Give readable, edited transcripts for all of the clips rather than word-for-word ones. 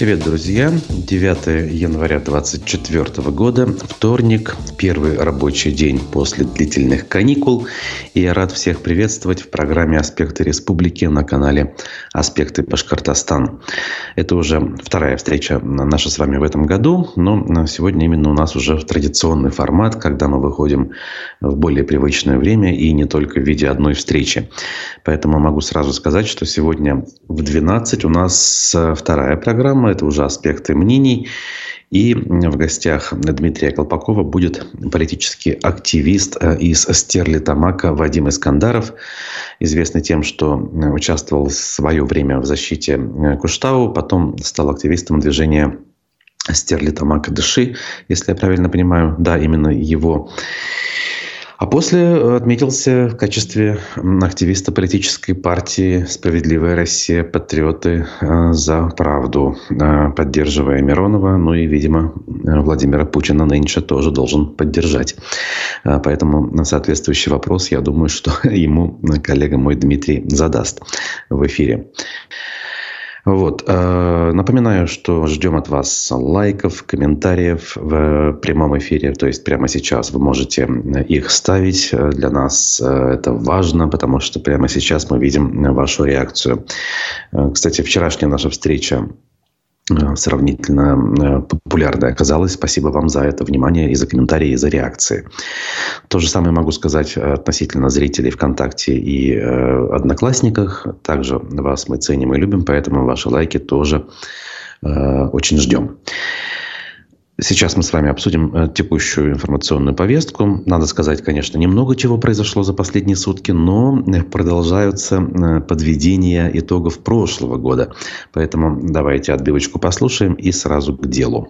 Привет, друзья! 9 января 2024 года, вторник, первый рабочий день после длительных каникул. И я рад всех приветствовать в программе «Аспекты Республики» на канале «Аспекты Башкортостан». Это уже вторая встреча наша с вами в этом году, но сегодня именно у нас уже традиционный формат, когда мы выходим в более привычное время и не только в виде одной встречи. Поэтому могу сразу сказать, что сегодня в 12 у нас вторая программа. Это уже «Аспекты мнений». И в гостях Дмитрия Колпакова будет политический активист из Стерлитамака Вадим Искандаров, известный тем, что участвовал в свое время в защите Куштау, потом стал активистом движения «Стерлитамак-Дыши», если я правильно понимаю. Да, именно его. А после отметился в качестве активиста политической партии «Справедливая Россия», «Патриоты за правду», поддерживая Миронова. Ну и, видимо, Владимира Путина нынче тоже должен поддержать. Поэтому соответствующий вопрос, я думаю, что ему коллега мой Дмитрий задаст в эфире. Вот. Напоминаю, что ждем от вас лайков, комментариев в прямом эфире. То есть прямо сейчас вы можете их ставить. Для нас это важно, потому что прямо сейчас мы видим вашу реакцию. Кстати, вчерашняя наша встреча сравнительно популярной оказалась. Спасибо вам за это внимание и за комментарии, и за реакции. То же самое могу сказать относительно зрителей ВКонтакте и Одноклассниках. Также вас мы ценим и любим, поэтому ваши лайки тоже очень ждем. Сейчас мы с вами обсудим текущую информационную повестку. Надо сказать, конечно, немного чего произошло за последние сутки, но продолжаются подведения итогов прошлого года. Поэтому давайте отбивочку послушаем и сразу к делу.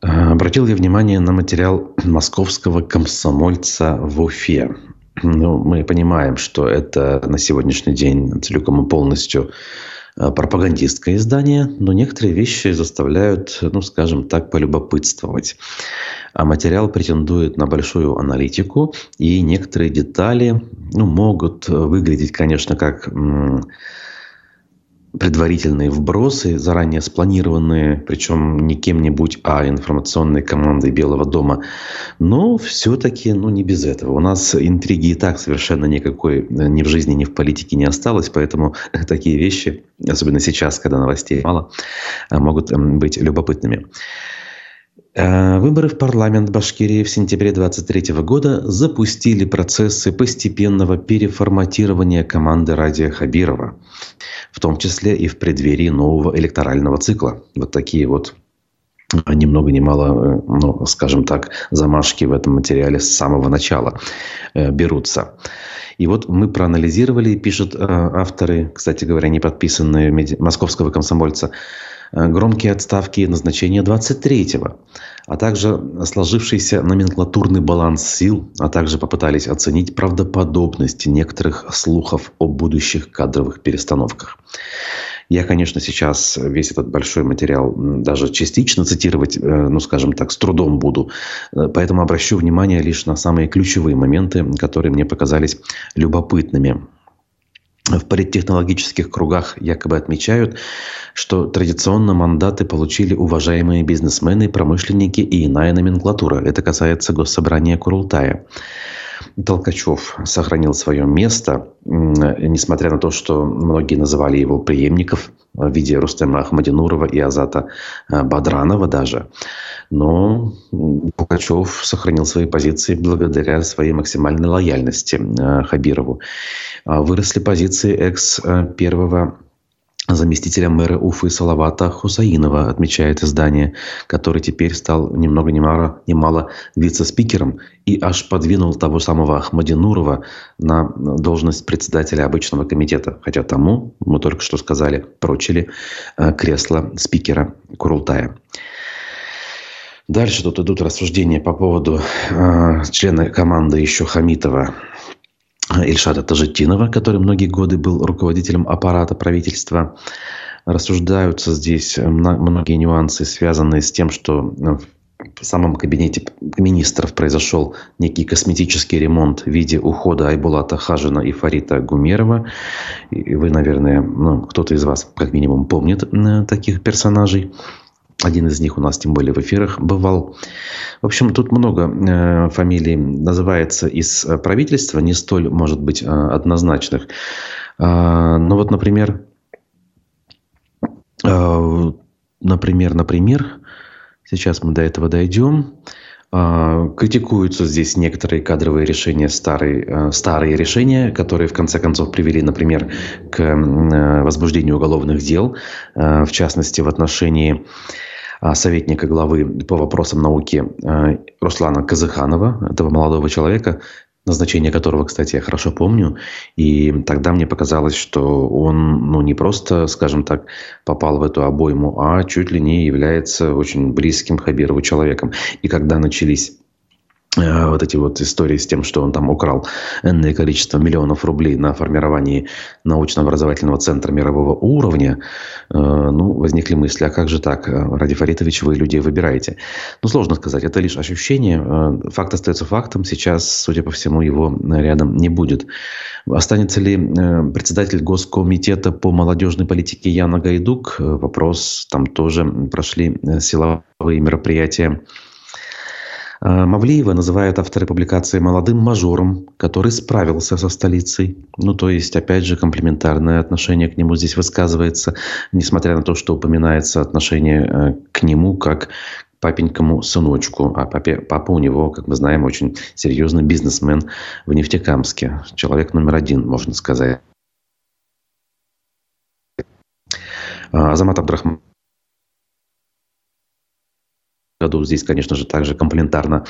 Обратил я внимание на материал московского комсомольца в Уфе. Мы понимаем, что это на сегодняшний день целиком и полностью пропагандистское издание, но некоторые вещи заставляют, скажем так, полюбопытствовать. А материал претендует на большую аналитику, и некоторые детали, могут выглядеть, конечно, как предварительные вбросы, заранее спланированные, причем не кем-нибудь, а информационной командой Белого дома. Но все-таки, не без этого. У нас интриги и так совершенно никакой ни в жизни, ни в политике не осталось, поэтому такие вещи, особенно сейчас, когда новостей мало, могут быть любопытными. Выборы в парламент Башкирии в сентябре 2023 года запустили процессы постепенного переформатирования команды Радия Хабирова, в том числе и в преддверии нового электорального цикла. Вот такие вот ни много ни мало, скажем так, замашки в этом материале с самого начала берутся. И вот мы проанализировали, пишут авторы, кстати говоря, не подписанные московского комсомольца, громкие отставки и назначения 23-го, а также сложившийся номенклатурный баланс сил, а также попытались оценить правдоподобность некоторых слухов о будущих кадровых перестановках. Я, конечно, сейчас весь этот большой материал даже частично цитировать, скажем так, с трудом буду. Поэтому обращу внимание лишь на самые ключевые моменты, которые мне показались любопытными. В политтехнологических кругах якобы отмечают, что традиционно мандаты получили уважаемые бизнесмены, промышленники и иная номенклатура. Это касается Госсобрания Курултая. Толкачев сохранил свое место, несмотря на то, что многие называли его преемников в виде Рустема Ахмадинурова и Азата Бадранова даже. Но Толкачев сохранил свои позиции благодаря своей максимальной лояльности Хабирову. Выросли позиции экс-первого заместителя мэра Уфы Салавата Хусаинова, отмечает издание, который теперь стал ни много ни мало вице-спикером и аж подвинул того самого Ахмадинурова на должность председателя обычного комитета. Хотя тому, мы только что сказали, прочили кресло спикера Курултая. Дальше тут идут рассуждения по поводу члена команды еще Хамитова, Ильшата Тажетинова, который многие годы был руководителем аппарата правительства. Рассуждаются здесь многие нюансы, связанные с тем, что в самом кабинете министров произошел некий косметический ремонт в виде ухода Айбулата Хажина и Фарита Гумерова. И вы, наверное, кто-то из вас, как минимум, помнит таких персонажей. Один из них у нас, тем более, в эфирах бывал. В общем, тут много фамилий называется из правительства, не столь, может быть, однозначных. Но вот, например, сейчас мы до этого дойдем. Критикуются здесь некоторые кадровые решения, старые решения, которые в конце концов привели, например, к возбуждению уголовных дел, в частности, в отношении советника главы по вопросам науки Руслана Казыханова, этого молодого человека, назначение которого, кстати, я хорошо помню. И тогда мне показалось, что он не просто, скажем так, попал в эту обойму, а чуть ли не является очень близким Хабирову человеком. И когда начались вот эти вот истории с тем, что он там украл энное количество миллионов рублей на формировании научно-образовательного центра мирового уровня, возникли мысли, а как же так, Радий Фаритович, вы людей выбираете? Сложно сказать, это лишь ощущение. Факт остается фактом, сейчас, судя по всему, его рядом не будет. Останется ли председатель Госкомитета по молодежной политике Яна Гайдук? Вопрос, там тоже прошли силовые мероприятия. Мавлиева называют авторы публикации молодым мажором, который справился со столицей. То есть, опять же, комплиментарное отношение к нему здесь высказывается, несмотря на то, что упоминается отношение к нему как к папенькому сыночку. А папа у него, как мы знаем, очень серьезный бизнесмен в Нефтекамске. Человек номер один, можно сказать. Азат Бадранов. Году здесь, конечно же, также комплиментарно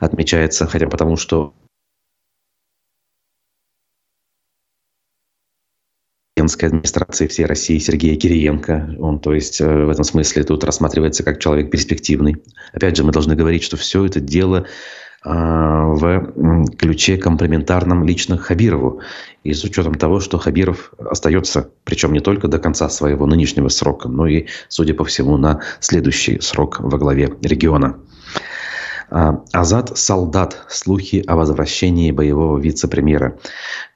отмечается, хотя потому что администрации всей России Сергея Кириенко. Он, то есть, в этом смысле тут рассматривается как человек перспективный. Опять же, мы должны говорить, что все это дело в ключе комплиментарном лично Хабирову. И с учетом того, что Хабиров остается, причем не только до конца своего нынешнего срока, но и, судя по всему, на следующий срок во главе региона. Азат Солдат. Слухи о возвращении боевого вице-премьера.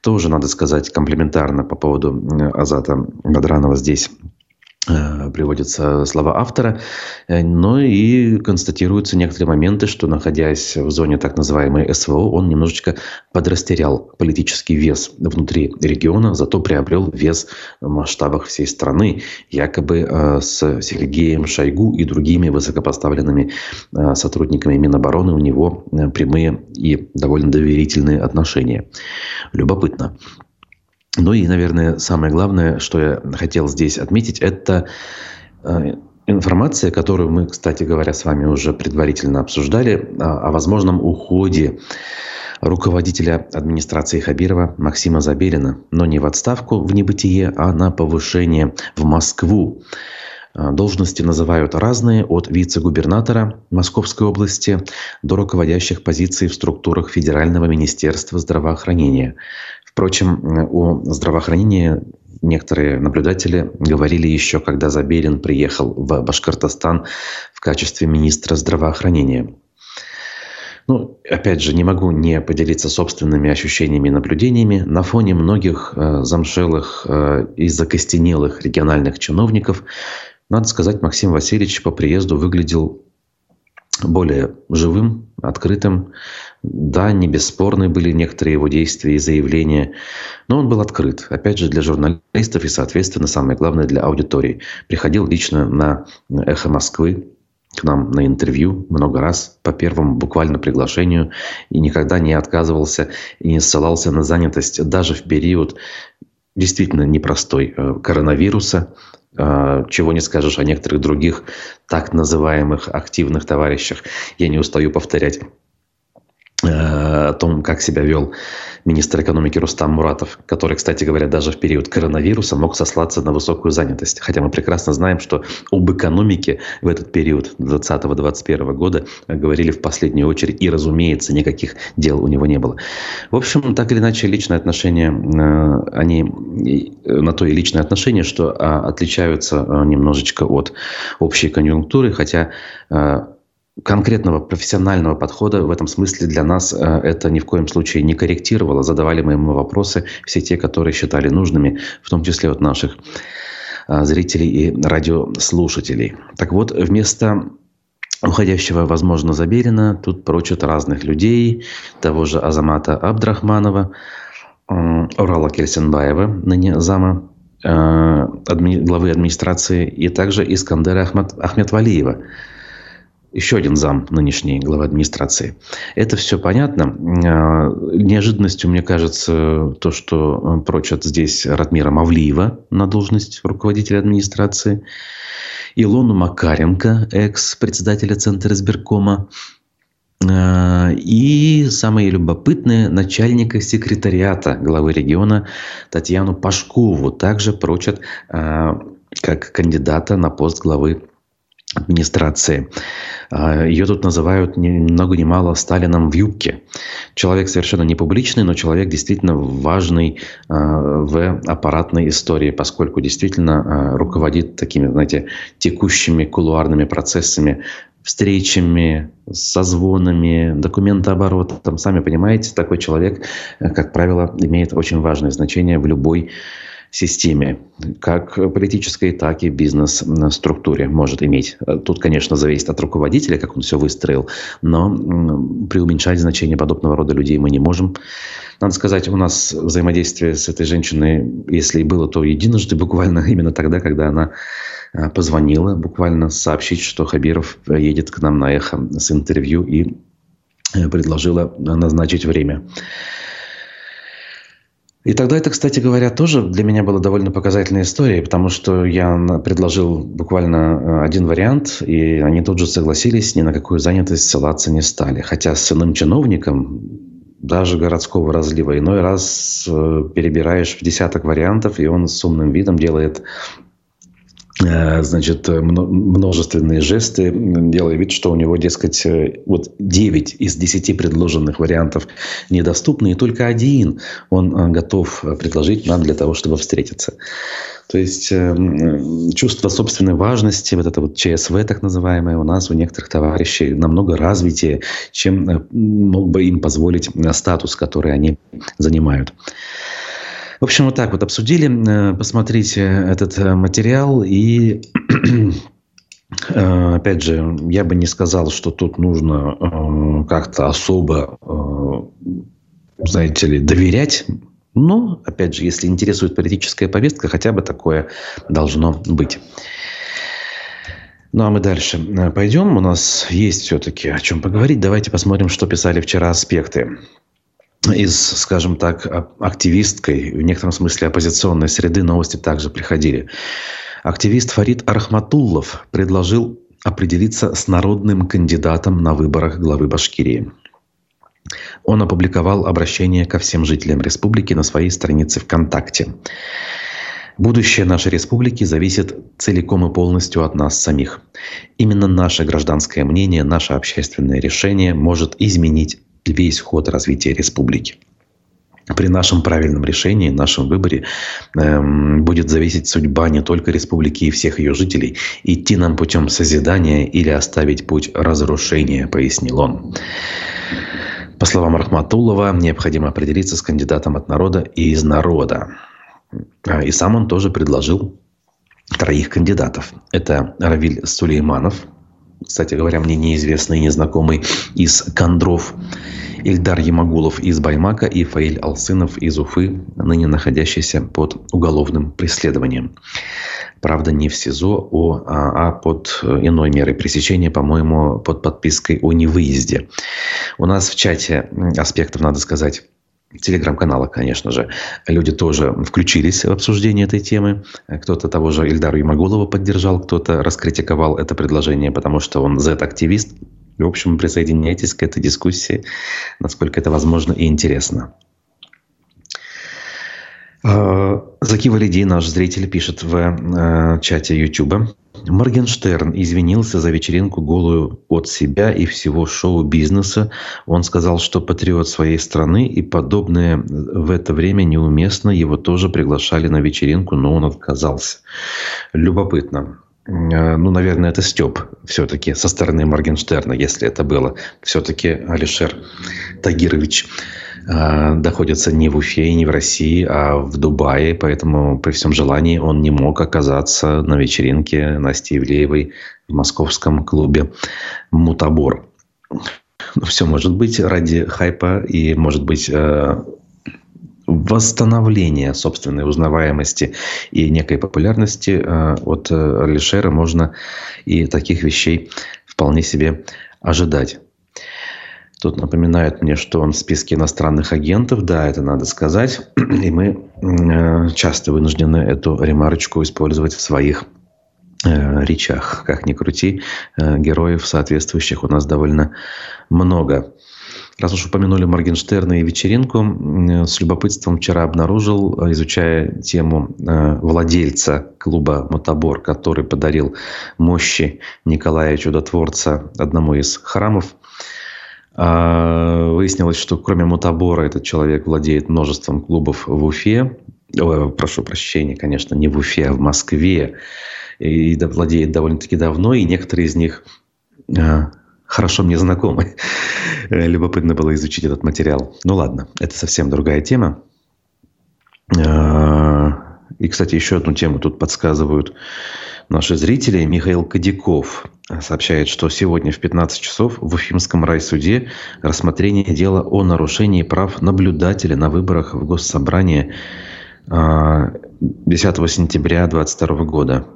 Тоже, надо сказать, комплиментарно по поводу Азата Бадранова здесь приводятся слова автора, но и констатируются некоторые моменты, что, находясь в зоне так называемой СВО, он немножечко подрастерял политический вес внутри региона, зато приобрел вес в масштабах всей страны, якобы с Сергеем Шойгу и другими высокопоставленными сотрудниками Минобороны у него прямые и довольно доверительные отношения. Любопытно. И, наверное, самое главное, что я хотел здесь отметить, это информация, которую мы, кстати говоря, с вами уже предварительно обсуждали, о возможном уходе руководителя администрации Хабирова Максима Забелина, но не в отставку, в небытие, а на повышение в Москву. Должности называют разные, от вице-губернатора Московской области до руководящих позиций в структурах Федерального министерства здравоохранения. Впрочем, о здравоохранении некоторые наблюдатели говорили еще, когда Забелин приехал в Башкортостан в качестве министра здравоохранения. Опять же, не могу не поделиться собственными ощущениями и наблюдениями. На фоне многих замшелых и закостенелых региональных чиновников, надо сказать, Максим Васильевич по приезду выглядел более живым, открытым. Да, не бесспорны были некоторые его действия и заявления, но он был открыт. Опять же, для журналистов и, соответственно, самое главное, для аудитории. Приходил лично на «Эхо Москвы», к нам на интервью много раз, по первому буквально приглашению, и никогда не отказывался и не ссылался на занятость даже в период действительно непростой коронавируса, чего не скажешь о некоторых других так называемых активных товарищах. Я не устаю повторять о том, как себя вел министр экономики Рустам Муратов, который, кстати говоря, даже в период коронавируса мог сослаться на высокую занятость. Хотя мы прекрасно знаем, что об экономике в этот период 2020-2021 года говорили в последнюю очередь, и, разумеется, никаких дел у него не было. В общем, так или иначе, личные отношения, они на то и личные отношения, что отличаются немножечко от общей конъюнктуры, хотя конкретного профессионального подхода в этом смысле для нас это ни в коем случае не корректировало. Задавали мы ему вопросы, все те, которые считали нужными, в том числе от наших зрителей и радиослушателей. Так вот, вместо уходящего, возможно, Забелина, тут прочат разных людей, того же Азамата Абдрахманова, Урала Кельсенбаева, ныне зама главы администрации, и также Искандера Ахметвалиева, еще один зам нынешней главы администрации. Это все понятно. Неожиданностью, мне кажется, то, что прочат здесь Ратмира Мавлиева на должность руководителя администрации, Илону Макаренко, экс-председателя Центра избиркома, и самые любопытные — начальника секретариата главы региона Татьяну Пашкову также прочат как кандидата на пост главы администрации. Ее тут называют ни много ни мало Сталином в юбке. Человек совершенно не публичный, но человек действительно важный в аппаратной истории, поскольку действительно руководит такими, знаете, текущими кулуарными процессами, встречами, созвонами, документооборотом. Сами понимаете, такой человек, как правило, имеет очень важное значение в любой системе, как политической, так и бизнес-структуре может иметь. Тут, конечно, зависит от руководителя, как он все выстроил, но преуменьшать значение подобного рода людей мы не можем. Надо сказать, у нас взаимодействие с этой женщиной, если и было, то единожды, буквально именно тогда, когда она позвонила, буквально сообщить, что Хабиров едет к нам на «Эхо» с интервью, и предложила назначить время. И тогда это, кстати говоря, тоже для меня была довольно показательная история, потому что я предложил буквально один вариант, и они тут же согласились, ни на какую занятость ссылаться не стали. Хотя с иным чиновником, даже городского разлива, иной раз перебираешь в десяток вариантов, и он с умным видом делает, значит, множественные жесты, делая вид, что у него, дескать, вот 9 из 10 предложенных вариантов недоступны, и только один он готов предложить нам для того, чтобы встретиться. То есть чувство собственной важности, вот это вот ЧСВ так называемое, у нас, у некоторых товарищей намного развитее, чем мог бы им позволить статус, который они занимают. В общем, вот так вот обсудили. Посмотрите этот материал. И опять же, я бы не сказал, что тут нужно как-то особо, знаете ли, доверять. Но, опять же, если интересует политическая повестка, хотя бы такое должно быть. Ну, а мы дальше пойдем. У нас есть все-таки о чем поговорить. Давайте посмотрим, что писали вчера «Аспекты». Из, скажем так, активисткой, в некотором смысле оппозиционной среды, новости также приходили. Активист Фарит Арахматуллов предложил определиться с народным кандидатом на выборах главы Башкирии. Он опубликовал обращение ко всем жителям республики на своей странице ВКонтакте. Будущее нашей республики зависит целиком и полностью от нас самих. Именно наше гражданское мнение, наше общественное решение может изменить весь ход развития республики. При нашем правильном решении, нашем выборе будет зависеть судьба не только республики и всех ее жителей. Идти нам путем созидания или оставить путь разрушения, пояснил он. По словам Рахматуллова, необходимо определиться с кандидатом от народа и из народа. И сам он тоже предложил 3 кандидатов. Это Равиль Сулейманов, кстати говоря, мне неизвестный и незнакомый, из Кондров, Ильдар Ямагулов из Баймака и Фаиль Алсынов из Уфы, ныне находящийся под уголовным преследованием. Правда, не в СИЗО, а под иной мерой пресечения, по-моему, под подпиской о невыезде. У нас в чате «Аспектов», надо сказать, телеграм-канала, конечно же, люди тоже включились в обсуждение этой темы. Кто-то того же Ильдара Ямагулова поддержал, кто-то раскритиковал это предложение, потому что он Z-активист. В общем, присоединяйтесь к этой дискуссии, насколько это возможно и интересно. Заки Валидий, наш зритель, пишет в чате YouTube: Моргенштерн извинился за вечеринку голую от себя и всего шоу-бизнеса. Он сказал, что патриот своей страны, и подобное в это время неуместно. Его тоже приглашали на вечеринку, но он отказался. Любопытно. ну, наверное, это стёб все-таки со стороны Моргенштерна, если это было. Все-таки Алишер Тагирович находится не в Уфе, не в России, а в Дубае. Поэтому при всем желании он не мог оказаться на вечеринке Насти Ивлеевой в московском клубе «Мутабор». Все может быть ради хайпа и, может быть, восстановление собственной узнаваемости и некой популярности от Алишера можно и таких вещей вполне себе ожидать. Тут напоминают мне, что он в списке иностранных агентов. Да, это надо сказать. И мы часто вынуждены эту ремарочку использовать в своих речах. Как ни крути, героев соответствующих у нас довольно много. Раз уж упомянули Моргенштерна и вечеринку, с любопытством вчера обнаружил, изучая тему владельца клуба «Мутабор», который подарил мощи Николая Чудотворца одному из храмов. Выяснилось, что кроме «Мутабора» этот человек владеет множеством клубов в Уфе. Прошу прощения, конечно, не в Уфе, а в Москве. И владеет довольно-таки давно, и некоторые из них хорошо мне знакомы. Любопытно было изучить этот материал. Ну ладно, это совсем другая тема. И, кстати, еще одну тему тут подсказывают наши зрители. Михаил Кадиков сообщает, что сегодня в 15 часов в Уфимском райсуде рассмотрение дела о нарушении прав наблюдателя на выборах в Госсобрание 10 сентября 2022 года.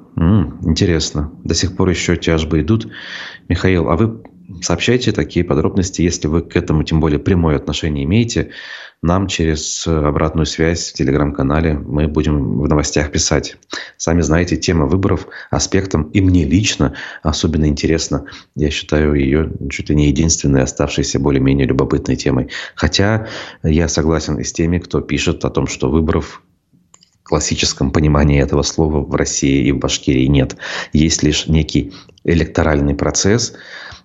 Интересно. До сих пор еще тяжбы идут. Михаил, а вы сообщайте такие подробности, если вы к этому, тем более, прямое отношение имеете, нам через обратную связь в телеграм-канале. Мы будем в новостях писать. Сами знаете, тема выборов аспектом, и мне лично особенно интересна. Я считаю ее чуть ли не единственной оставшейся более-менее любопытной темой. Хотя я согласен и с теми, кто пишет о том, что выборов в классическом понимании этого слова в России и в Башкирии нет. Есть лишь некий электоральный процесс.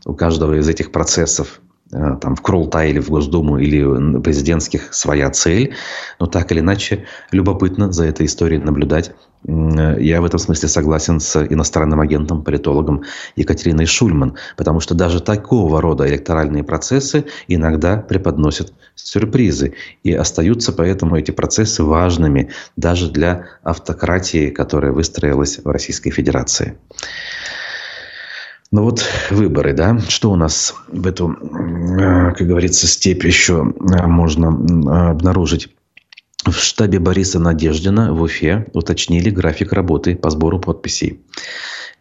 У каждого из этих процессов там, в Курултай или в Госдуму или президентских своя цель. Но так или иначе, любопытно за этой историей наблюдать. Я в этом смысле согласен с иностранным агентом, политологом Екатериной Шульман. Потому что даже такого рода электоральные процессы иногда преподносят сюрпризы. И остаются поэтому эти процессы важными даже для автократии, которая выстроилась в Российской Федерации. Ну вот выборы, да, что у нас в эту, как говорится, степь еще можно обнаружить. В штабе Бориса Надеждина в Уфе уточнили график работы по сбору подписей.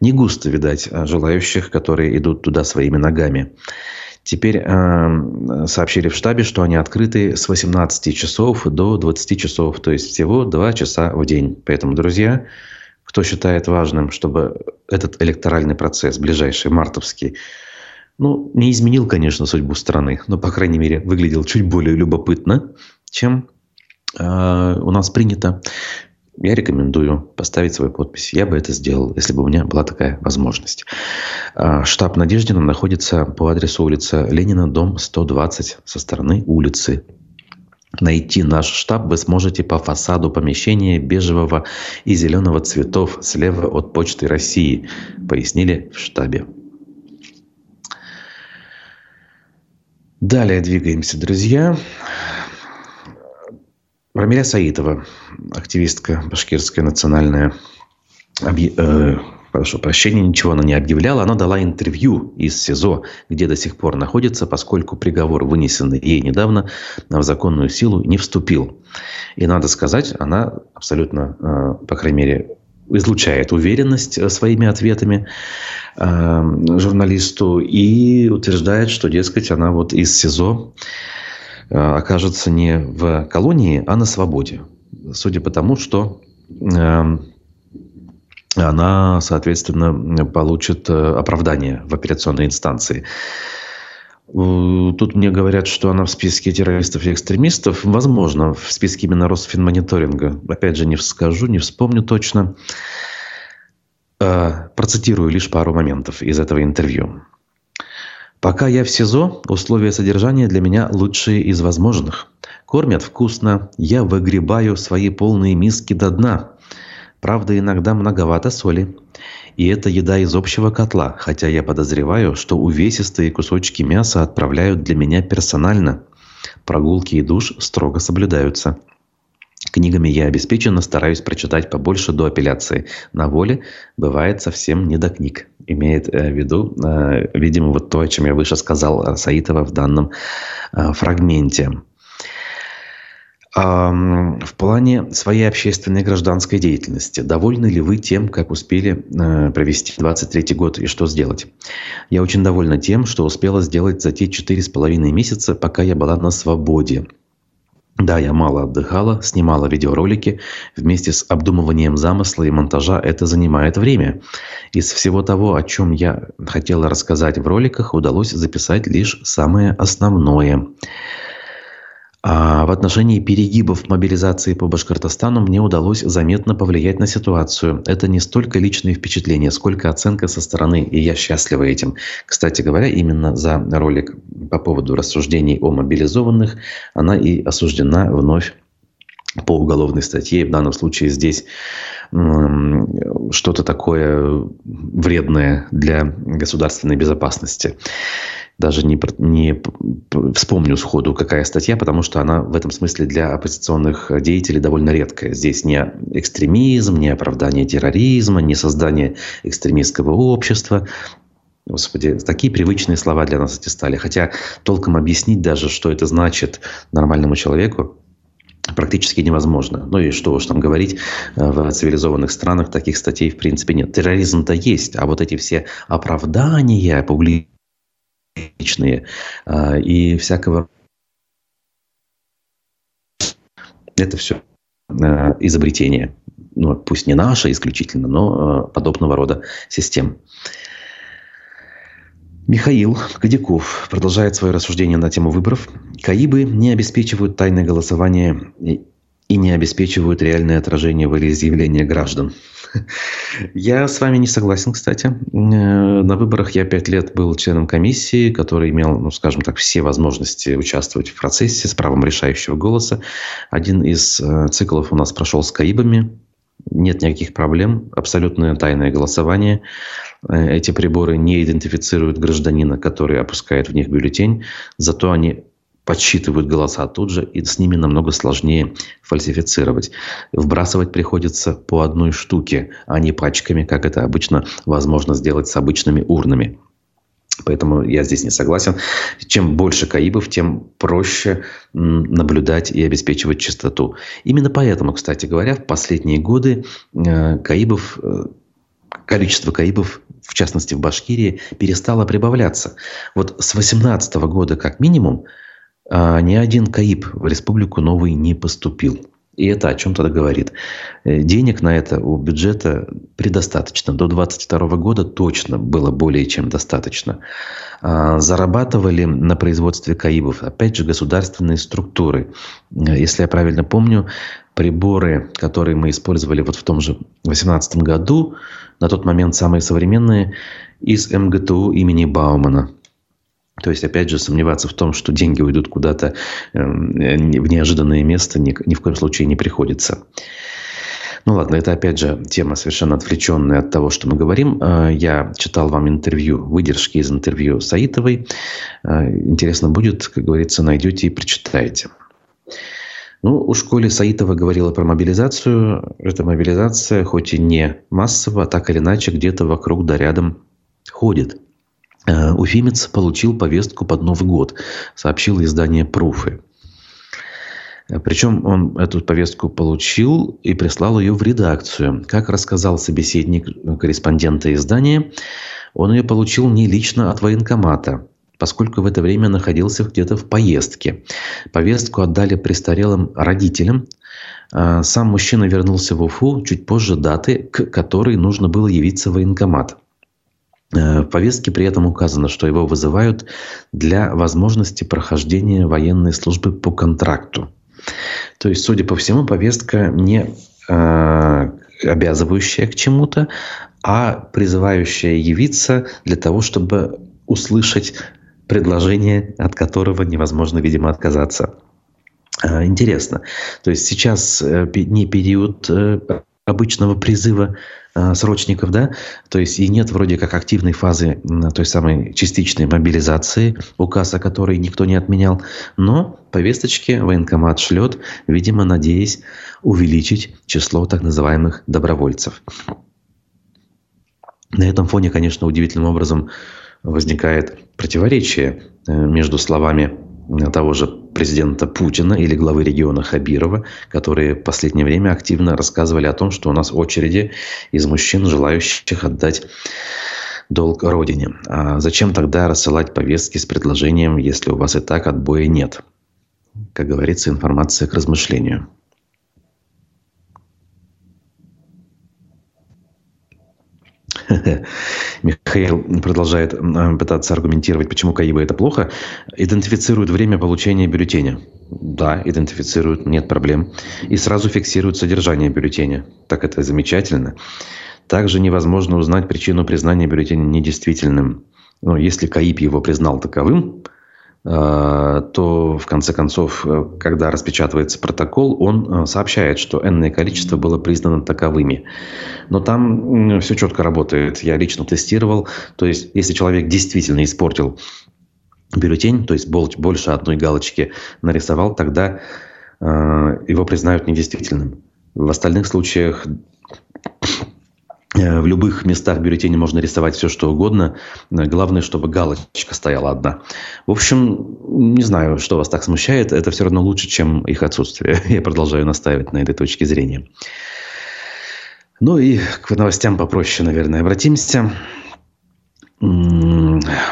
Не густо, видать, желающих, которые идут туда своими ногами. Теперь сообщили в штабе, что они открыты с 18 часов до 20 часов, то есть всего 2 часа в день. Поэтому, друзья, кто считает важным, чтобы этот электоральный процесс, ближайший, мартовский, ну, не изменил, конечно, судьбу страны, но, по крайней мере, выглядел чуть более любопытно, чем у нас принято, я рекомендую поставить свою подпись. Я бы это сделал, если бы у меня была такая возможность. Штаб Надеждина находится по адресу улица Ленина, дом 120, со стороны улицы. Найти наш штаб вы сможете по фасаду помещения бежевого и зеленого цветов слева от Почты России, пояснили в штабе. Далее двигаемся, друзья. Рамиля Саитова, активистка башкирская национальная, прошу прощения, ничего она не объявляла. Она дала интервью из СИЗО, где до сих пор находится, поскольку приговор, вынесенный ей недавно, в законную силу не вступил. И надо сказать, она абсолютно, по крайней мере, излучает уверенность своими ответами журналисту и утверждает, что, дескать, она вот из СИЗО окажется не в колонии, а на свободе. Судя по тому, что она, соответственно, получит оправдание в апелляционной инстанции. Тут мне говорят, что она в списке террористов и экстремистов. Возможно, в списке именно Росфинмониторинга. Опять же, не скажу, не вспомню точно. Процитирую лишь пару моментов из этого интервью. «Пока я в СИЗО, условия содержания для меня лучшие из возможных. Кормят вкусно, я выгребаю свои полные миски до дна. Правда, иногда многовато соли. И это еда из общего котла, хотя я подозреваю, что увесистые кусочки мяса отправляют для меня персонально. Прогулки и душ строго соблюдаются. Книгами я обеспеченно стараюсь прочитать побольше до апелляции. На воле бывает совсем не до книг. Имеет в виду, видимо, вот то, о чем я выше сказал, Саитова в данном фрагменте. В плане своей общественной гражданской деятельности. Довольны ли вы тем, как успели провести 23-й год и что сделать? Я очень довольна тем, что успела сделать за те 4,5 месяца, пока я была на свободе. Да, я мало отдыхала, снимала видеоролики. Вместе с обдумыванием замысла и монтажа это занимает время. Из всего того, о чем я хотела рассказать в роликах, удалось записать лишь самое основное. А в отношении перегибов мобилизации по Башкортостану мне удалось заметно повлиять на ситуацию. Это не столько личные впечатления, сколько оценка со стороны, и я счастлива этим. Кстати говоря, именно за ролик по поводу рассуждений о мобилизованных она и осуждена вновь по уголовной статье. В данном случае здесь что-то такое вредное для государственной безопасности. Даже не вспомню сходу, какая статья, потому что она в этом смысле для оппозиционных деятелей довольно редкая. Здесь не экстремизм, не оправдание терроризма, не создание экстремистского общества. Господи, такие привычные слова для нас эти стали. Хотя толком объяснить даже, что это значит нормальному человеку, практически невозможно. Ну и что уж там говорить, в цивилизованных странах таких статей в принципе нет. Терроризм-то есть, а вот эти все оправдания публичные, и всякого, это все изобретение, ну, пусть не наше исключительно, но подобного рода систем. Михаил Кадиков продолжает свое рассуждение на тему выборов. КАИБы не обеспечивают тайное голосование и не обеспечивают реальное отражение волеизъявления граждан. Я с вами не согласен, кстати. На выборах я 5 лет был членом комиссии, который имел, ну, скажем так, все возможности участвовать в процессе с правом решающего голоса. Один из циклов у нас прошел с КАИБами. Нет никаких проблем. Абсолютное тайное голосование. Эти приборы не идентифицируют гражданина, который опускает в них бюллетень. Зато они подсчитывают голоса тут же, и с ними намного сложнее фальсифицировать. Вбрасывать приходится по одной штуке, а не пачками, как это обычно возможно сделать с обычными урнами. Поэтому я здесь не согласен. Чем больше КАИБов, тем проще наблюдать и обеспечивать чистоту. Именно поэтому, кстати говоря, в последние годы количество КАИБов, в частности в Башкирии, перестало прибавляться. Вот с 2018 года как минимум ни один КАИБ в республику новый не поступил. И это о чем-то говорит. Денег на это у бюджета предостаточно. До 2022 года точно было более чем достаточно. Зарабатывали на производстве КАИБов, опять же, государственные структуры. Если я правильно помню, приборы, которые мы использовали вот в том же 2018 году, на тот момент самые современные, из МГТУ имени Баумана. То есть, опять же, сомневаться в том, что деньги уйдут куда-то в неожиданное место, ни в коем случае не приходится. Ну ладно, это, опять же, тема совершенно отвлеченная от того, что мы говорим. Я читал вам интервью, выдержки из интервью Саитовой. Интересно будет, как говорится, найдете и прочитаете. Ну, уж коли Саитова говорила про мобилизацию, эта мобилизация, хоть и не массово, так или иначе, где-то вокруг да рядом ходит. Уфимец получил повестку под Новый год, сообщило издание «Пруфы». Причем он эту повестку получил и прислал ее в редакцию. Как рассказал собеседник корреспондента издания, он ее получил не лично от военкомата, поскольку в это время находился где-то в поездке. Повестку отдали престарелым родителям. Сам мужчина вернулся в Уфу чуть позже даты, к которой нужно было явиться в военкомат. В повестке при этом указано, что его вызывают для возможности прохождения военной службы по контракту. То есть, судя по всему, повестка не обязывающая к чему-то, а призывающая явиться для того, чтобы услышать предложение, от которого невозможно, видимо, отказаться. Интересно. То есть, сейчас не период обычного призыва срочников, да, то есть и нет вроде как активной фазы той самой частичной мобилизации, указ о которой никто не отменял, но повесточки военкомат шлет, видимо, надеясь увеличить число так называемых добровольцев. На этом фоне, конечно, удивительным образом возникает противоречие между словами того же президента Путина или главы региона Хабирова, которые в последнее время активно рассказывали о том, что у нас очереди из мужчин, желающих отдать долг Родине. А зачем тогда рассылать повестки с предложением, если у вас и так отбоя нет? Как говорится, информация к размышлению. Михаил продолжает пытаться аргументировать, почему КАИБы это плохо. Идентифицируют время получения бюллетеня. Да, идентифицируют, нет проблем. И сразу фиксируют содержание бюллетеня. Так это замечательно. Также невозможно узнать причину признания бюллетеня недействительным. Но если КАИБ его признал таковым, то в конце концов, когда распечатывается протокол, он сообщает, что энное количество было признано таковыми. Но там все четко работает. Я лично тестировал. То есть, если человек действительно испортил бюллетень, то есть больше одной галочки нарисовал, тогда его признают недействительным. В остальных случаях... В любых местах бюллетеня можно рисовать все, что угодно. Главное, чтобы галочка стояла одна. В общем, не знаю, что вас так смущает. Это все равно лучше, чем их отсутствие. Я продолжаю настаивать на этой точке зрения. Ну и к новостям попроще, наверное, обратимся.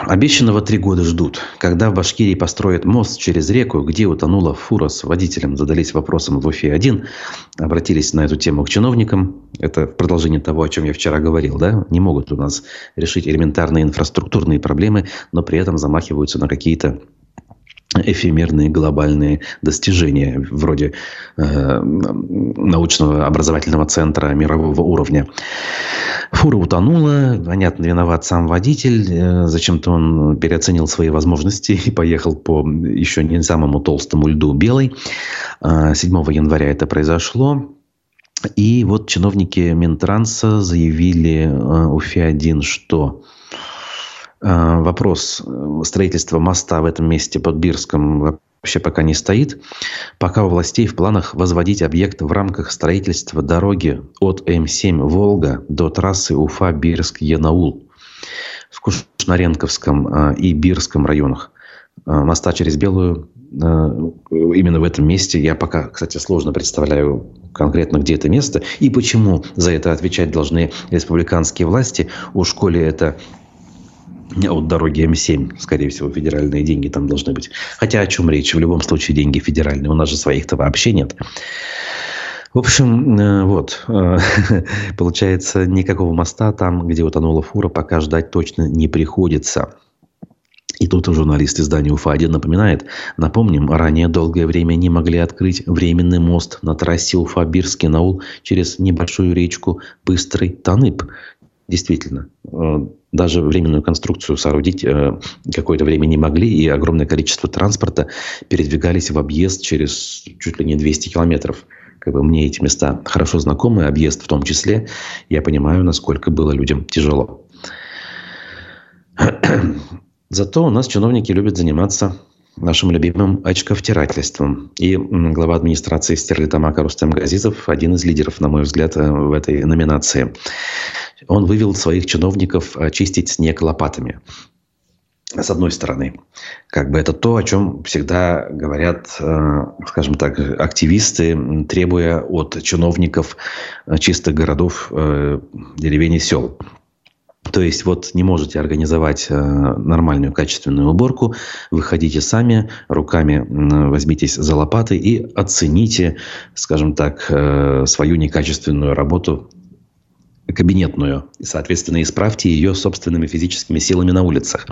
Обещанного 3 года ждут. Когда в Башкирии построят мост через реку, где утонула фура с водителем, задались вопросом в Уфе-1, обратились на эту тему к чиновникам. Это продолжение того, о чем я вчера говорил, да? Не могут у нас решить элементарные инфраструктурные проблемы, но при этом замахиваются на какие-то эфемерные глобальные достижения, вроде научного образовательного центра мирового уровня. Фура утонула, понятно, виноват сам водитель, зачем-то он переоценил свои возможности и поехал по еще не самому толстому льду Белой. 7 января это произошло. И вот чиновники Минтранса заявили Уфе-1, что... Вопрос строительства моста в этом месте под Бирском вообще пока не стоит. Пока у властей в планах возводить объект в рамках строительства дороги от М7 «Волга» до трассы Уфа-Бирск-Янаул в Кушнаренковском и Бирском районах. Моста через Белую именно в этом месте. Я пока, кстати, сложно представляю конкретно, где это место и почему за это отвечать должны республиканские власти. Уж коли это... От дороги М7, скорее всего, федеральные деньги там должны быть. Хотя о чем речь? В любом случае деньги федеральные. У нас же своих-то вообще нет. В общем, вот. Получается, никакого моста там, где утонула фура, пока ждать точно не приходится. И тут журналист издания Уфа-1 напоминает. Напомним, ранее долгое время не могли открыть временный мост на трассе Уфа-Бирск-Янаул через небольшую речку Быстрый Танып. Действительно, даже временную конструкцию соорудить какое-то время не могли, и огромное количество транспорта передвигались в объезд через чуть ли не 200 километров. Как бы мне эти места хорошо знакомы, объезд в том числе. Я понимаю, насколько было людям тяжело. Зато у нас чиновники любят заниматься нашим любимым очковтирательством. И глава администрации Стерлитамака Рустем Газизов один из лидеров, на мой взгляд, в этой номинации. Он вывел своих чиновников чистить снег лопатами. С одной стороны, как бы это то, о чем всегда говорят, скажем так, активисты, требуя от чиновников чистых городов, деревень и сел. То есть, вот не можете организовать нормальную качественную уборку, выходите сами, руками возьмитесь за лопаты и оцените, скажем так, свою некачественную работу кабинетную. И, соответственно, исправьте ее собственными физическими силами на улицах.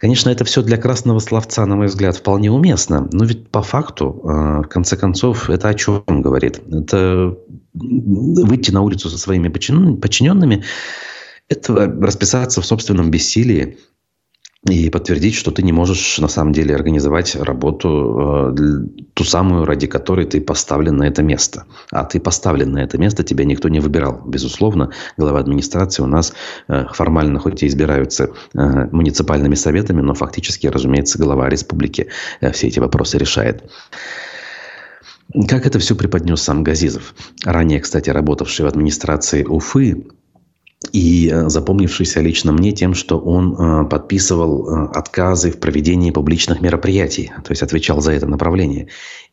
Конечно, это все для красного словца, на мой взгляд, вполне уместно. Но ведь по факту, в конце концов, это о чем говорит? Это выйти на улицу со своими подчиненными, это расписаться в собственном бессилии и подтвердить, что ты не можешь на самом деле организовать работу, ту самую, ради которой ты поставлен на это место. А ты поставлен на это место, тебя никто не выбирал. Безусловно, глава администрации у нас формально, хоть и избираются муниципальными советами, но фактически, разумеется, глава республики все эти вопросы решает. Как это все преподнес сам Газизов, ранее, кстати, работавший в администрации Уфы, и запомнившийся лично мне тем, что он подписывал отказы в проведении публичных мероприятий, то есть отвечал за это направление,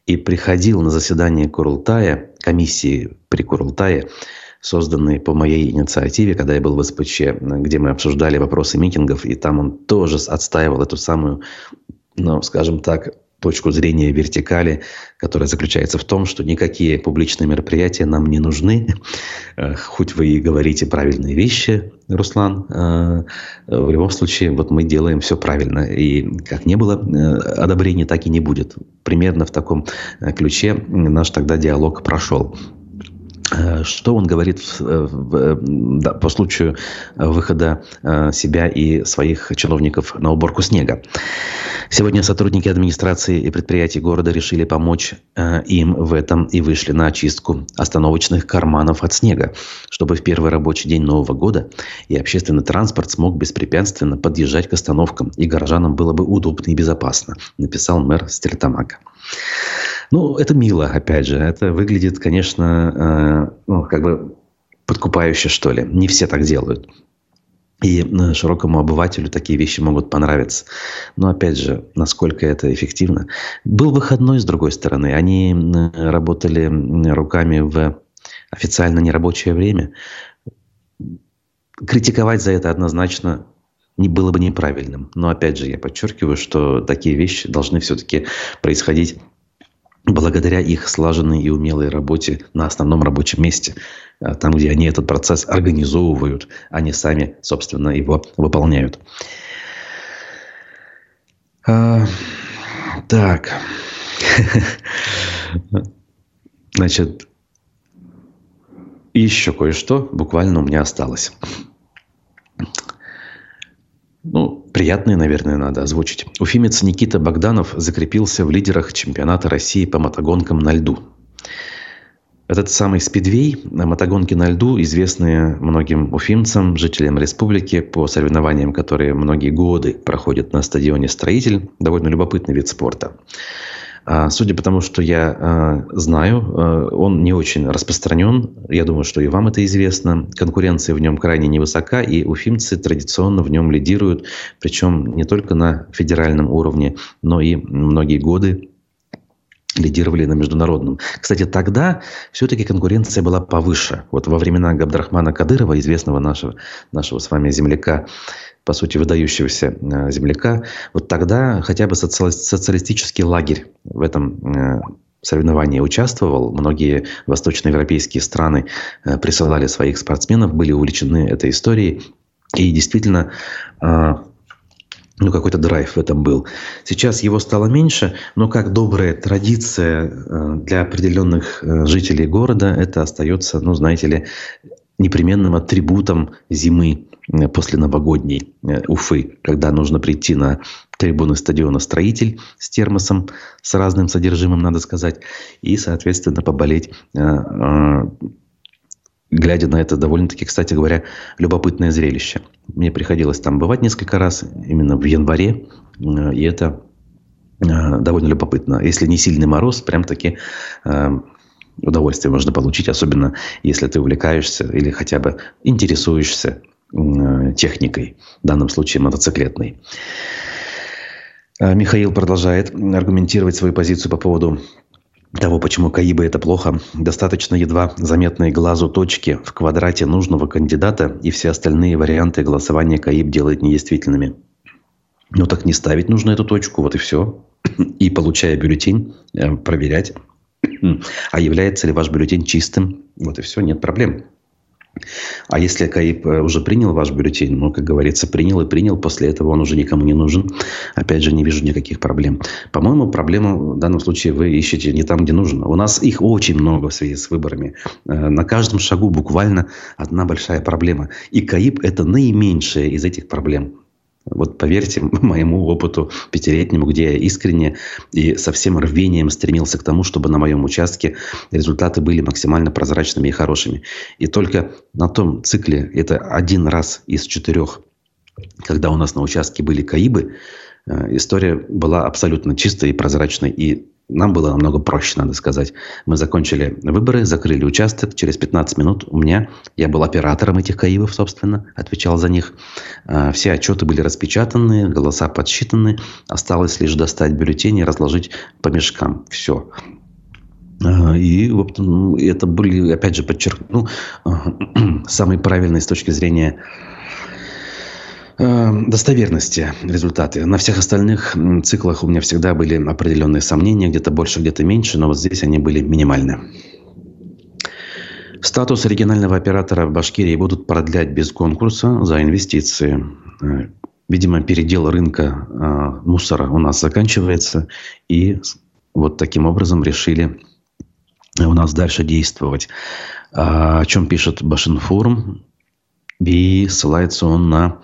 и приходил на заседание Курултая, комиссии при Курултае, созданной по моей инициативе, когда я был в СПЧ, где мы обсуждали вопросы митингов, и там он тоже отстаивал эту самую, ну, скажем так, точку зрения вертикали, которая заключается в том, что никакие публичные мероприятия нам не нужны. Хоть вы и говорите правильные вещи, Руслан, в любом случае вот мы делаем все правильно. И как не было одобрения, так и не будет. Примерно в таком ключе наш тогда диалог прошел. Что он говорит по случаю выхода себя и своих чиновников на уборку снега? Сегодня сотрудники администрации и предприятий города решили помочь им в этом и вышли на очистку остановочных карманов от снега, чтобы в первый рабочий день Нового года и общественный транспорт смог беспрепятственно подъезжать к остановкам, и горожанам было бы удобно и безопасно, написал мэр Стерлитамака. Ну, это мило, опять же. Это выглядит, конечно, подкупающе, что ли. Не все так делают. И широкому обывателю такие вещи могут понравиться. Но, опять же, насколько это эффективно. Был выходной, с другой стороны. Они работали руками в официально нерабочее время. Критиковать за это однозначно было бы неправильным. Но, опять же, я подчеркиваю, что такие вещи должны все-таки происходить благодаря их слаженной и умелой работе на основном рабочем месте, там, где они этот процесс организовывают, а не сами, собственно, его выполняют. Так. Значит, еще кое-что буквально у меня осталось. Ну, приятные, наверное, надо озвучить. Уфимец Никита Богданов закрепился в лидерах чемпионата России по мотогонкам на льду. Этот самый спидвей, мотогонки на льду, известные многим уфимцам, жителям республики, по соревнованиям, которые многие годы проходят на стадионе «Строитель», довольно любопытный вид спорта. Судя по тому, что я знаю, он не очень распространен. Я думаю, что и вам это известно. Конкуренция в нем крайне невысока, и уфимцы традиционно в нем лидируют. Причем не только на федеральном уровне, но и многие годы лидировали на международном. Кстати, тогда все-таки конкуренция была повыше. Вот во времена Габдрахмана Кадырова, известного нашего с вами земляка, по сути, выдающегося земляка, вот тогда хотя бы социалистический лагерь в этом соревновании участвовал. Многие восточноевропейские страны присылали своих спортсменов, были увлечены этой историей. И действительно, какой-то драйв в этом был. Сейчас его стало меньше, но как добрая традиция для определенных жителей города, это остается, знаете ли, непременным атрибутом зимы после новогодней Уфы, когда нужно прийти на трибуны стадиона «Строитель» с термосом, с разным содержимым, надо сказать, и, соответственно, поболеть, глядя на это довольно-таки, кстати говоря, любопытное зрелище. Мне приходилось там бывать несколько раз, именно в январе, и это довольно любопытно. Если не сильный мороз, прям-таки удовольствие можно получить, особенно если ты увлекаешься или хотя бы интересуешься техникой, в данном случае мотоциклетной. Михаил продолжает аргументировать свою позицию по поводу того, почему КАИБы это плохо. Достаточно едва заметные глазу точки в квадрате нужного кандидата, и все остальные варианты голосования КАИБ делает недействительными. Ну так не ставить нужно эту точку, вот и все. И, получая бюллетень, проверять, а является ли ваш бюллетень чистым, вот и все, нет проблем. А если КАИБ уже принял ваш бюллетень, как говорится, принял и принял, после этого он уже никому не нужен. Опять же, не вижу никаких проблем. По-моему, проблему в данном случае вы ищете не там, где нужно. У нас их очень много в связи с выборами. На каждом шагу буквально одна большая проблема. И КАИБ – это наименьшая из этих проблем. Вот поверьте моему опыту пятилетнему, где я искренне и со всем рвением стремился к тому, чтобы на моем участке результаты были максимально прозрачными и хорошими. И только на том цикле, это один раз из 4, когда у нас на участке были КАИБы, история была абсолютно чистой и прозрачной. И нам было намного проще, надо сказать. Мы закончили выборы, закрыли участок. Через 15 минут я был оператором этих КАИБов, собственно, отвечал за них. Все отчеты были распечатаны, голоса подсчитаны. Осталось лишь достать бюллетени и разложить по мешкам. Все. И вот это были, опять же, подчеркну, самые правильные с точки зрения достоверности результаты. На всех остальных циклах у меня всегда были определенные сомнения, где-то больше, где-то меньше, но вот здесь они были минимальны. Статус регионального оператора в Башкирии будут продлять без конкурса за инвестиции. Видимо, передел рынка мусора у нас заканчивается, и вот таким образом решили у нас дальше действовать. О чем пишет Башинформ, и ссылается он на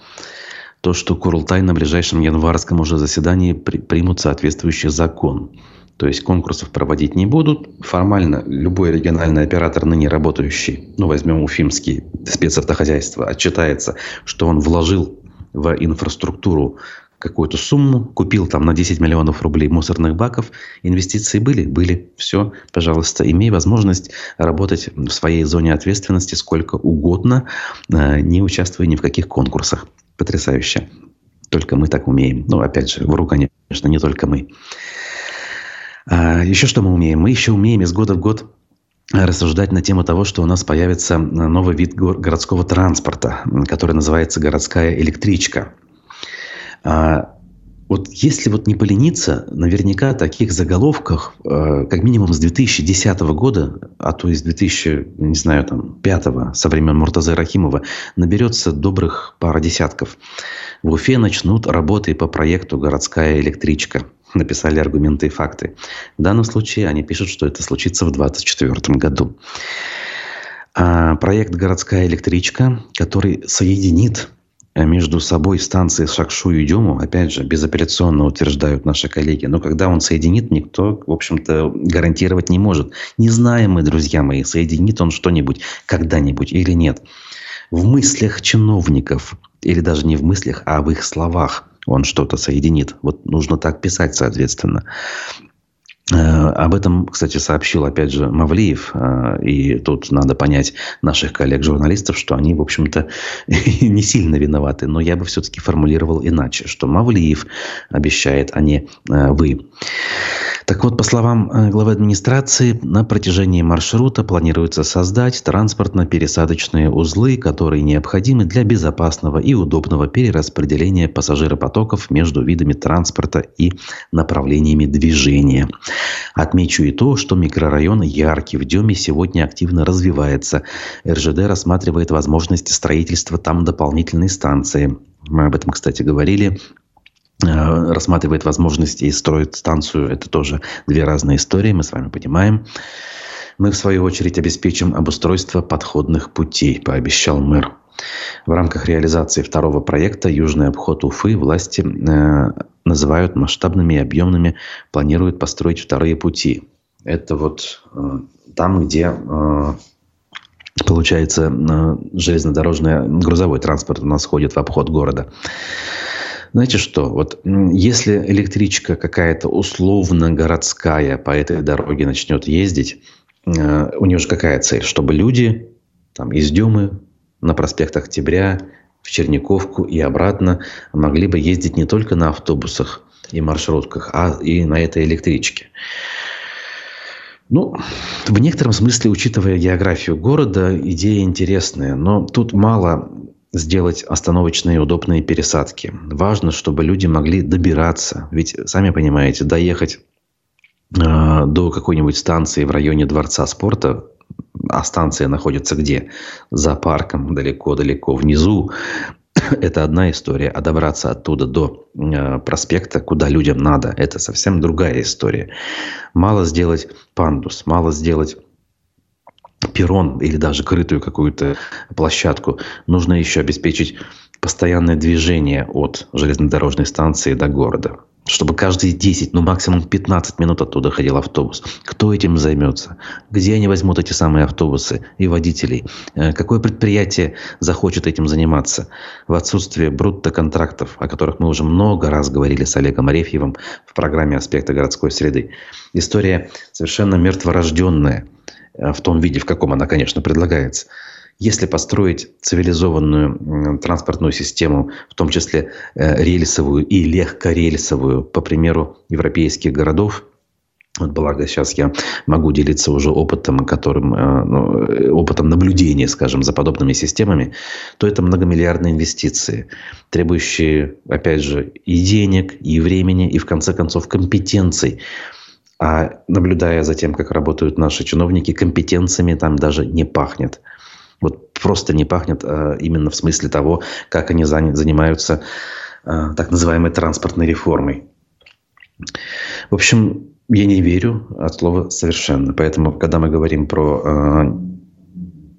то, что Курултай на ближайшем январском уже заседании примут соответствующий закон. То есть конкурсов проводить не будут. Формально любой региональный оператор, ныне работающий, возьмем уфимский спецавтохозяйство, отчитается, что он вложил в инфраструктуру какую-то сумму, купил там на 10 миллионов рублей мусорных баков. Инвестиции были? Были. Все, пожалуйста, имей возможность работать в своей зоне ответственности сколько угодно, не участвуя ни в каких конкурсах. Потрясающе. Только мы так умеем. Опять же, вру, конечно, не только мы. Еще что мы умеем? Мы еще умеем из года в год рассуждать на тему того, что у нас появится новый вид городского транспорта, который называется городская электричка. Вот если вот не полениться, наверняка таких заголовках как минимум с 2010 года, а то и с 2005, со времен Муртазы Рахимова, наберется добрых пара десятков. В Уфе начнут работы по проекту «Городская электричка». Написали аргументы и факты. В данном случае они пишут, что это случится в 2024 году. Проект «Городская электричка», который соединит между собой станции Шакшу и Дюму, опять же, безапелляционно утверждают наши коллеги. Но когда он соединит, никто, в общем-то, гарантировать не может. Не знаем мы, друзья мои, соединит он что-нибудь когда-нибудь или нет. В мыслях чиновников, или даже не в мыслях, а в их словах он что-то соединит. Вот нужно так писать, соответственно. Об этом, кстати, сообщил, опять же, Мавлиев. И тут надо понять наших коллег-журналистов, что они, в общем-то, не сильно виноваты. Но я бы все-таки формулировал иначе, что Мавлиев обещает, а не вы. Так вот, по словам главы администрации, на протяжении маршрута планируется создать транспортно-пересадочные узлы, которые необходимы для безопасного и удобного перераспределения пассажиропотоков между видами транспорта и направлениями движения. Отмечу и то, что микрорайон Яркий в Деме сегодня активно развивается. РЖД рассматривает возможность строительства там дополнительной станции. Мы об этом, кстати, говорили. Рассматривает возможности и строит станцию. Это тоже две разные истории, мы с вами понимаем. Мы, в свою очередь, обеспечим обустройство подходных путей, пообещал мэр. В рамках реализации второго проекта «Южный обход Уфы» власти называют масштабными и объемными, планируют построить вторые пути. Это вот там, где получается железнодорожный грузовой транспорт у нас ходит в обход города. Знаете что, вот если электричка какая-то условно городская по этой дороге начнет ездить, у нее же какая цель? Чтобы люди там из Дюмы на проспект Октября, в Черниковку и обратно могли бы ездить не только на автобусах и маршрутках, а и на этой электричке. В некотором смысле, учитывая географию города, идея интересная, но тут мало сделать остановочные удобные пересадки. Важно, чтобы люди могли добираться, ведь, сами понимаете, доехать до какой-нибудь станции в районе Дворца спорта. А станция находится где? За парком, далеко-далеко внизу. Это одна история. А добраться оттуда до проспекта, куда людям надо, это совсем другая история. Мало сделать пандус, мало сделать перрон или даже крытую какую-то площадку. Нужно еще обеспечить постоянное движение от железнодорожной станции до города, чтобы каждые 10, ну максимум 15 минут оттуда ходил автобус. Кто этим займется? Где они возьмут эти самые автобусы и водителей? Какое предприятие захочет этим заниматься? В отсутствие брутто-контрактов, о которых мы уже много раз говорили с Олегом Арефьевым в программе «Аспекты городской среды». История совершенно мертворожденная в том виде, в каком она, конечно, предлагается. Если построить цивилизованную транспортную систему, в том числе рельсовую и легкорельсовую, по примеру европейских городов, вот благо сейчас я могу делиться уже опытом наблюдения, скажем, за подобными системами, то это многомиллиардные инвестиции, требующие, опять же, и денег, и времени, и в конце концов компетенций. А наблюдая за тем, как работают наши чиновники, компетенциями там даже не пахнет. Вот просто не пахнет именно в смысле того, как они занимаются так называемой транспортной реформой. В общем, я не верю от слова совершенно. Поэтому, когда мы говорим про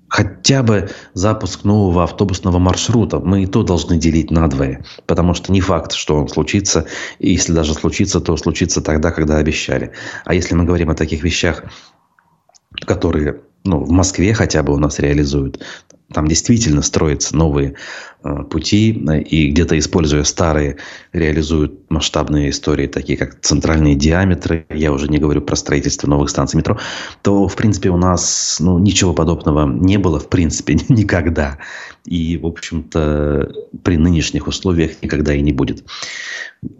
хотя бы запуск нового автобусного маршрута, мы и то должны делить надвое. Потому что не факт, что он случится. И если даже случится, то случится тогда, когда обещали. А если мы говорим о таких вещах, которые... в Москве хотя бы у нас реализуют. Там действительно строятся новые пути, и где-то, используя старые, реализуют масштабные истории, такие как центральные диаметры, я уже не говорю про строительство новых станций метро, то, в принципе, у нас ничего подобного не было, в принципе, никогда. И, в общем-то, при нынешних условиях никогда и не будет.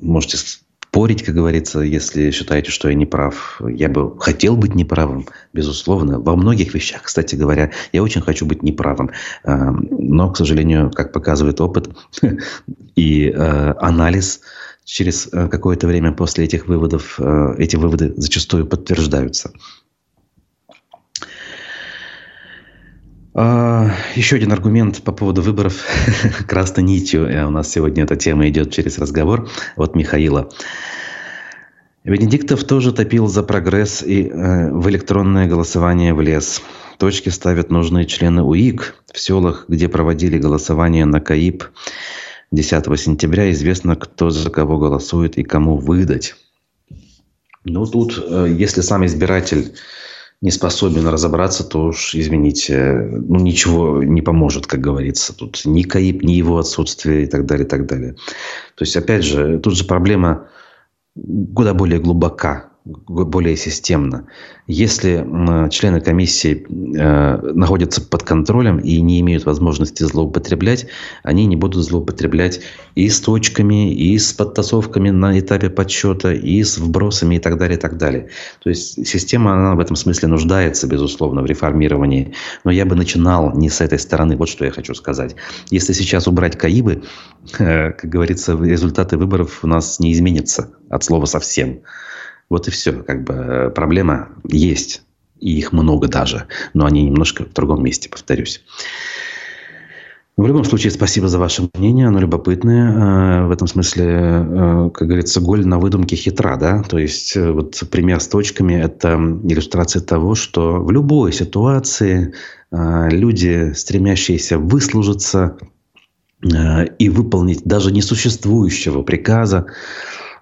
Можете спорить, как говорится, если считаете, что я не прав. Я бы хотел быть неправым, безусловно. Во многих вещах, кстати говоря, я очень хочу быть неправым. Но, к сожалению, как показывает опыт и анализ, через какое-то время после этих выводов, эти выводы зачастую подтверждаются. Еще один аргумент по поводу выборов. Красной нитью у нас сегодня эта тема идет через разговор от Михаила. Венедиктов тоже топил за прогресс и в электронное голосование влез. Точки ставят нужные члены УИК. В селах, где проводили голосование на КАИП 10 сентября, известно, кто за кого голосует и кому выдать. Тут, если сам избиратель не способен разобраться, то уж, извините, ничего не поможет, как говорится. Тут ни КАИП, ни его отсутствие и так далее, и так далее. То есть, опять же, тут же проблема куда более глубока, более системна. Если члены комиссии находятся под контролем и не имеют возможности злоупотреблять, они не будут злоупотреблять и с точками, и с подтасовками на этапе подсчета, и с вбросами и так далее, и так далее. То есть система, она в этом смысле нуждается, безусловно, в реформировании. Но я бы начинал не с этой стороны. Вот что я хочу сказать. Если сейчас убрать КАИБы, как говорится, результаты выборов у нас не изменятся от слова совсем. Вот и все. Проблема есть. И их много даже. Но они немножко в другом месте, повторюсь. В любом случае, спасибо за ваше мнение. Оно любопытное. В этом смысле, как говорится, голь на выдумке хитра. Да? То есть, вот пример с точками – это иллюстрация того, что в любой ситуации люди, стремящиеся выслужиться и выполнить даже несуществующего приказа,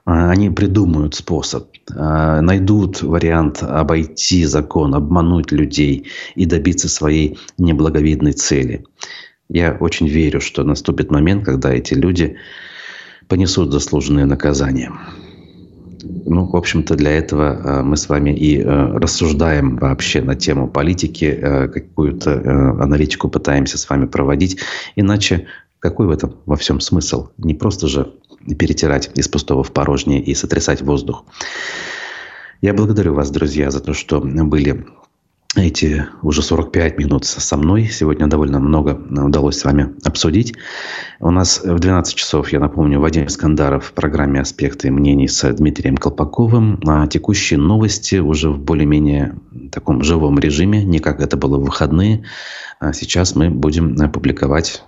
они придумают способ, найдут вариант обойти закон, обмануть людей и добиться своей неблаговидной цели. Я очень верю, что наступит момент, когда эти люди понесут заслуженные наказания. В общем-то, для этого мы с вами и рассуждаем вообще на тему политики, какую-то аналитику пытаемся с вами проводить. Иначе какой в этом во всем смысл? Не просто же перетирать из пустого в порожнее и сотрясать воздух. Я благодарю вас, друзья, за то, что были эти уже 45 минут со мной. Сегодня довольно много удалось с вами обсудить. У нас в 12 часов, я напомню, Вадим Искандаров в программе «Аспекты мнений» с Дмитрием Колпаковым. А текущие новости уже в более-менее таком живом режиме, не как это было в выходные. А сейчас мы будем публиковать,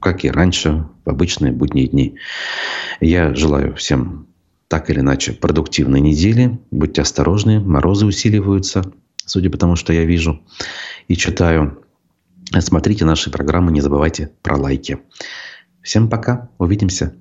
как и раньше, в обычные будние дни. Я желаю всем так или иначе продуктивной недели. Будьте осторожны, морозы усиливаются, судя по тому, что я вижу и читаю. Смотрите наши программы, не забывайте про лайки. Всем пока, увидимся.